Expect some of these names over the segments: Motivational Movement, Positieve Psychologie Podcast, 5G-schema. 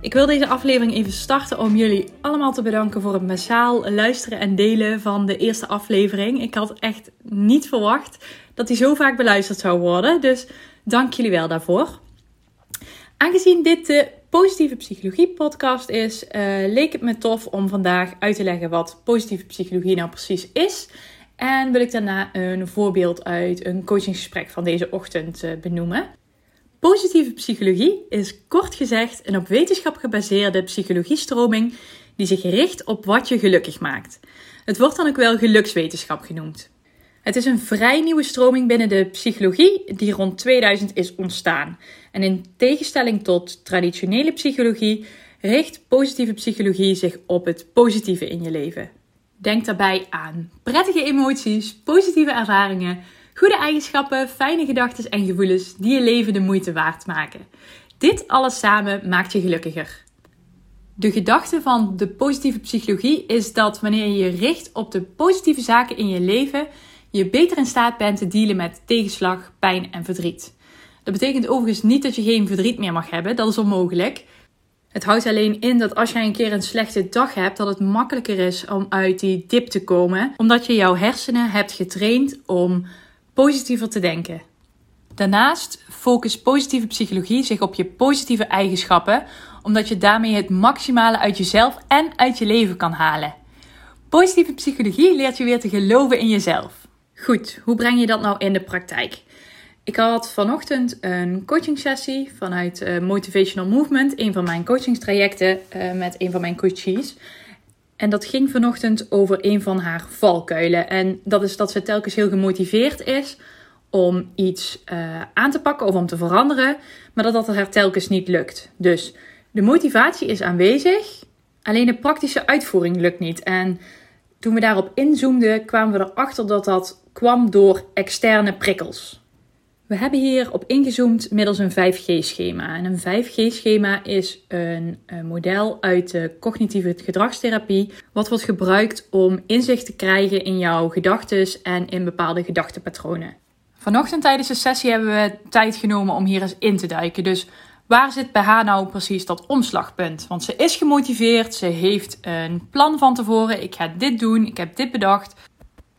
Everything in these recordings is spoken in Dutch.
Ik wil deze aflevering even starten om jullie allemaal te bedanken voor het massaal luisteren en delen van de eerste aflevering. Ik had echt niet verwacht dat die zo vaak beluisterd zou worden, dus dank jullie wel daarvoor. Aangezien dit de Positieve Psychologie podcast is, leek het me tof om vandaag uit te leggen wat positieve psychologie nou precies is. En wil ik daarna een voorbeeld uit een coachingsgesprek van deze ochtend benoemen. Positieve psychologie is kort gezegd een op wetenschap gebaseerde psychologiestroming die zich richt op wat je gelukkig maakt. Het wordt dan ook wel gelukswetenschap genoemd. Het is een vrij nieuwe stroming binnen de psychologie die rond 2000 is ontstaan. En in tegenstelling tot traditionele psychologie richt positieve psychologie zich op het positieve in je leven. Denk daarbij aan prettige emoties, positieve ervaringen, goede eigenschappen, fijne gedachten en gevoelens die je leven de moeite waard maken. Dit alles samen maakt je gelukkiger. De gedachte van de positieve psychologie is dat wanneer je je richt op de positieve zaken in je leven, je beter in staat bent te dealen met tegenslag, pijn en verdriet. Dat betekent overigens niet dat je geen verdriet meer mag hebben, dat is onmogelijk. Het houdt alleen in dat als jij een keer een slechte dag hebt, dat het makkelijker is om uit die dip te komen, omdat je jouw hersenen hebt getraind om positiever te denken. Daarnaast focust positieve psychologie zich op je positieve eigenschappen, omdat je daarmee het maximale uit jezelf en uit je leven kan halen. Positieve psychologie leert je weer te geloven in jezelf. Goed, hoe breng je dat nou in de praktijk? Ik had vanochtend een coachingsessie vanuit Motivational Movement, een van mijn coachingstrajecten met een van mijn coaches. En dat ging vanochtend over een van haar valkuilen. En dat is dat ze telkens heel gemotiveerd is om iets aan te pakken of om te veranderen, maar dat haar telkens niet lukt. Dus de motivatie is aanwezig, alleen de praktische uitvoering lukt niet. En toen we daarop inzoomden, kwamen we erachter dat dat kwam door externe prikkels. We hebben hierop ingezoomd middels een 5G-schema. En een 5G-schema is een model uit de cognitieve gedragstherapie, wat wordt gebruikt om inzicht te krijgen in jouw gedachten en in bepaalde gedachtenpatronen. Vanochtend tijdens de sessie hebben we tijd genomen om hier eens in te duiken. Dus waar zit bij haar nou precies dat omslagpunt? Want ze is gemotiveerd, ze heeft een plan van tevoren. Ik ga dit doen, ik heb dit bedacht.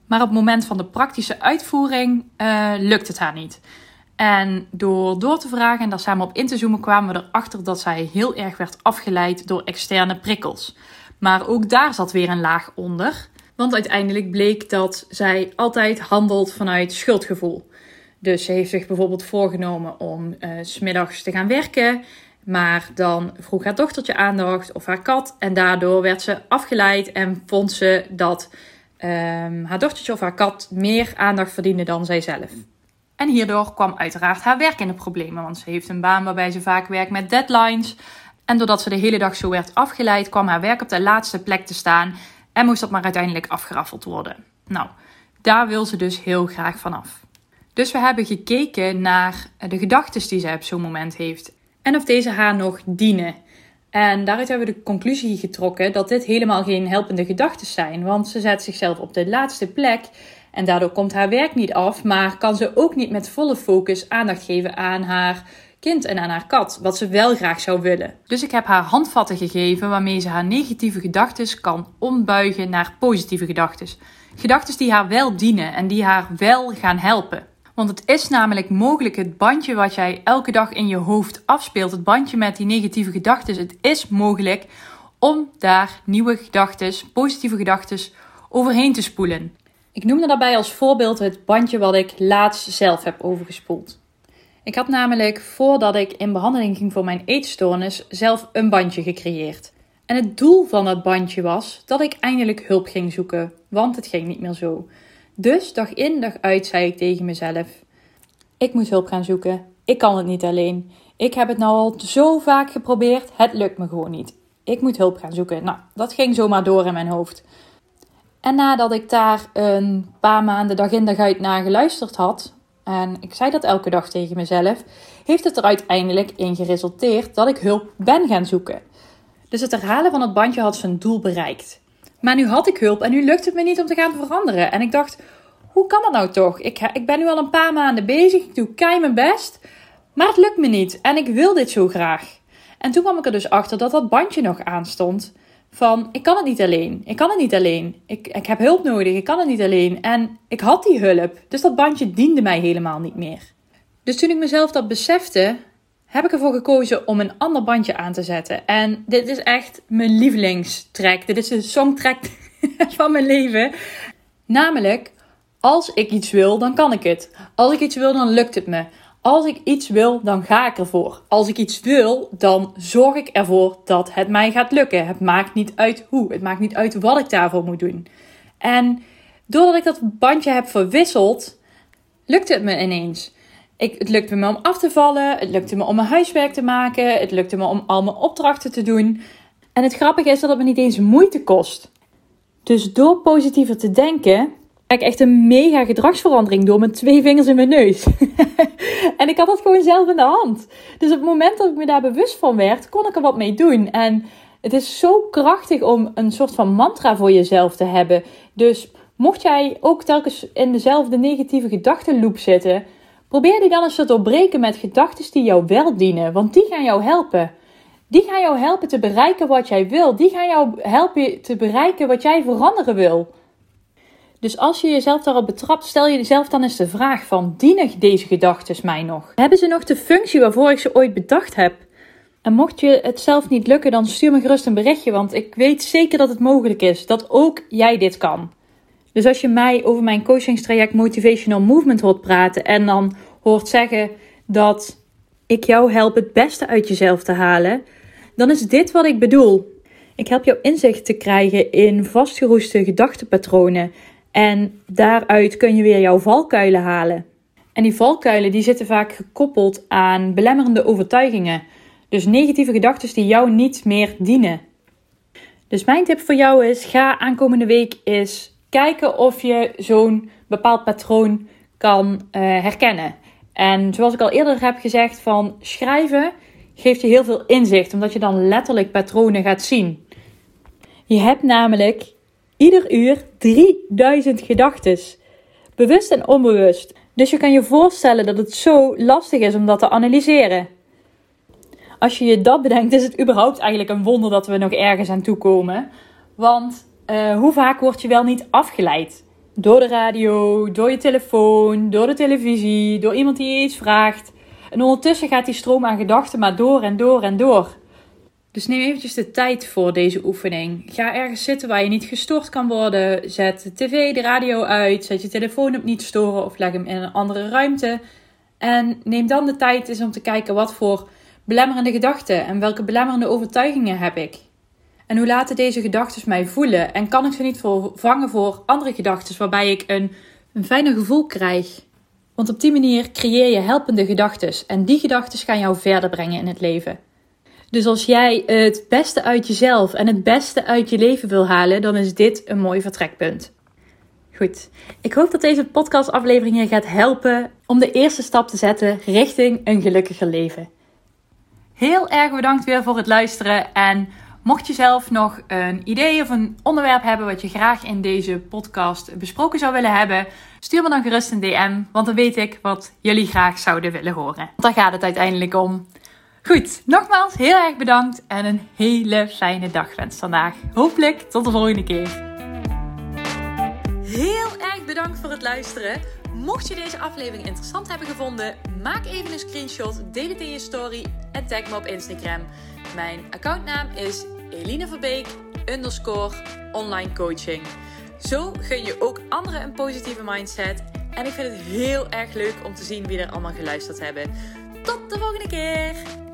Maar op het moment van de praktische uitvoering lukt het haar niet. En door te vragen en daar samen op in te zoomen kwamen we erachter dat zij heel erg werd afgeleid door externe prikkels. Maar ook daar zat weer een laag onder. Want uiteindelijk bleek dat zij altijd handelt vanuit schuldgevoel. Dus ze heeft zich bijvoorbeeld voorgenomen om 's middags te gaan werken. Maar dan vroeg haar dochtertje aandacht of haar kat. En daardoor werd ze afgeleid en vond ze dat haar dochtertje of haar kat meer aandacht verdiende dan zijzelf. En hierdoor kwam uiteraard haar werk in de problemen, want ze heeft een baan waarbij ze vaak werkt met deadlines. En doordat ze de hele dag zo werd afgeleid, kwam haar werk op de laatste plek te staan en moest dat maar uiteindelijk afgeraffeld worden. Nou, daar wil ze dus heel graag vanaf. Dus we hebben gekeken naar de gedachten die ze op zo'n moment heeft en of deze haar nog dienen. En daaruit hebben we de conclusie getrokken dat dit helemaal geen helpende gedachten zijn. Want ze zet zichzelf op de laatste plek en daardoor komt haar werk niet af. Maar kan ze ook niet met volle focus aandacht geven aan haar kind en aan haar kat. Wat ze wel graag zou willen. Dus ik heb haar handvatten gegeven waarmee ze haar negatieve gedachten kan ombuigen naar positieve gedachten. Gedachten die haar wel dienen en die haar wel gaan helpen. Want het is namelijk mogelijk het bandje wat jij elke dag in je hoofd afspeelt, het bandje met die negatieve gedachten, het is mogelijk om daar nieuwe gedachten, positieve gedachten overheen te spoelen. Ik noemde daarbij als voorbeeld het bandje wat ik laatst zelf heb overgespoeld. Ik had namelijk, voordat ik in behandeling ging voor mijn eetstoornis, zelf een bandje gecreëerd. En het doel van dat bandje was dat ik eindelijk hulp ging zoeken, want het ging niet meer zo. Dus dag in, dag uit zei ik tegen mezelf: ik moet hulp gaan zoeken. Ik kan het niet alleen. Ik heb het nou al zo vaak geprobeerd. Het lukt me gewoon niet. ik moet hulp gaan zoeken. Nou, dat ging zomaar door in mijn hoofd. En nadat ik daar een paar maanden dag in dag uit naar geluisterd had, en ik zei dat elke dag tegen mezelf, heeft het er uiteindelijk in geresulteerd dat ik hulp ben gaan zoeken. Dus het herhalen van het bandje had zijn doel bereikt. Maar nu had ik hulp en nu lukt het me niet om te gaan veranderen. En ik dacht, hoe kan dat nou toch? Ik ben nu al een paar maanden bezig, ik doe kei mijn best, maar het lukt me niet en ik wil dit zo graag. En toen kwam ik er dus achter dat dat bandje nog aanstond van, ik kan het niet alleen, ik heb hulp nodig, ik kan het niet alleen. En ik had die hulp, dus dat bandje diende mij helemaal niet meer. Dus toen ik mezelf dat besefte, heb ik ervoor gekozen om een ander bandje aan te zetten. En dit is echt mijn lievelingstrack. Dit is de songtrack van mijn leven. Namelijk, als ik iets wil, dan kan ik het. Als ik iets wil, dan lukt het me. Als ik iets wil, dan ga ik ervoor. Als ik iets wil, dan zorg ik ervoor dat het mij gaat lukken. Het maakt niet uit hoe. Het maakt niet uit wat ik daarvoor moet doen. En doordat ik dat bandje heb verwisseld, lukt het me ineens. Het lukte me om af te vallen, het lukte me om mijn huiswerk te maken, het lukte me om al mijn opdrachten te doen. En het grappige is dat het me niet eens moeite kost. Dus door positiever te denken, heb ik echt een mega gedragsverandering door mijn 2 vingers in mijn neus. En ik had dat gewoon zelf in de hand. Dus op het moment dat ik me daar bewust van werd, kon ik er wat mee doen. En het is zo krachtig om een soort van mantra voor jezelf te hebben. Dus mocht jij ook telkens in dezelfde negatieve gedachtenloop zitten, probeer die dan eens te doorbreken met gedachten die jou wel dienen. Want die gaan jou helpen. Die gaan jou helpen te bereiken wat jij wil. Die gaan jou helpen te bereiken wat jij veranderen wil. Dus als je jezelf daarop betrapt, stel jezelf dan eens de vraag van, dienen deze gedachten mij nog? Hebben ze nog de functie waarvoor ik ze ooit bedacht heb? En mocht je het zelf niet lukken, dan stuur me gerust een berichtje. Want ik weet zeker dat het mogelijk is. Dat ook jij dit kan. Dus als je mij over mijn coachingstraject Motivational Movement hoort praten en dan hoort zeggen dat ik jou help het beste uit jezelf te halen, dan is dit wat ik bedoel. Ik help jou inzicht te krijgen in vastgeroeste gedachtenpatronen en daaruit kun je weer jouw valkuilen halen. En die valkuilen die zitten vaak gekoppeld aan belemmerende overtuigingen, dus negatieve gedachten die jou niet meer dienen. Dus mijn tip voor jou is, ga aankomende week eens kijken of je zo'n bepaald patroon kan herkennen. En zoals ik al eerder heb gezegd, van schrijven geeft je heel veel inzicht. Omdat je dan letterlijk patronen gaat zien. Je hebt namelijk ieder uur 3000 gedachten. Bewust en onbewust. Dus je kan je voorstellen dat het zo lastig is om dat te analyseren. Als je je dat bedenkt, is het überhaupt eigenlijk een wonder dat we nog ergens aan toe komen. Want hoe vaak word je wel niet afgeleid? Door de radio, door je telefoon, door de televisie, door iemand die je iets vraagt. En ondertussen gaat die stroom aan gedachten maar door en door en door. Dus neem eventjes de tijd voor deze oefening. Ga ergens zitten waar je niet gestoord kan worden. Zet de tv, de radio uit. Zet je telefoon op niet storen of leg hem in een andere ruimte. En neem dan de tijd eens om te kijken wat voor belemmerende gedachten en welke belemmerende overtuigingen heb ik. En hoe laten deze gedachten mij voelen? En kan ik ze niet vervangen voor andere gedachten waarbij ik een fijner gevoel krijg? Want op die manier creëer je helpende gedachten. En die gedachten gaan jou verder brengen in het leven. Dus als jij het beste uit jezelf en het beste uit je leven wil halen, dan is dit een mooi vertrekpunt. Goed, ik hoop dat deze podcastaflevering je gaat helpen om de eerste stap te zetten richting een gelukkiger leven. Heel erg bedankt weer voor het luisteren en mocht je zelf nog een idee of een onderwerp hebben wat je graag in deze podcast besproken zou willen hebben, stuur me dan gerust een DM, want dan weet ik wat jullie graag zouden willen horen. Daar gaat het uiteindelijk om. Goed, nogmaals heel erg bedankt en een hele fijne dag wens vandaag. Hopelijk tot de volgende keer. Heel erg bedankt voor het luisteren. Mocht je deze aflevering interessant hebben gevonden, maak even een screenshot, deel het in je story en tag me op Instagram. Mijn accountnaam is ElineVanBeek_onlinecoaching. Zo gun je ook anderen een positieve mindset. En ik vind het heel erg leuk om te zien wie er allemaal geluisterd hebben. Tot de volgende keer!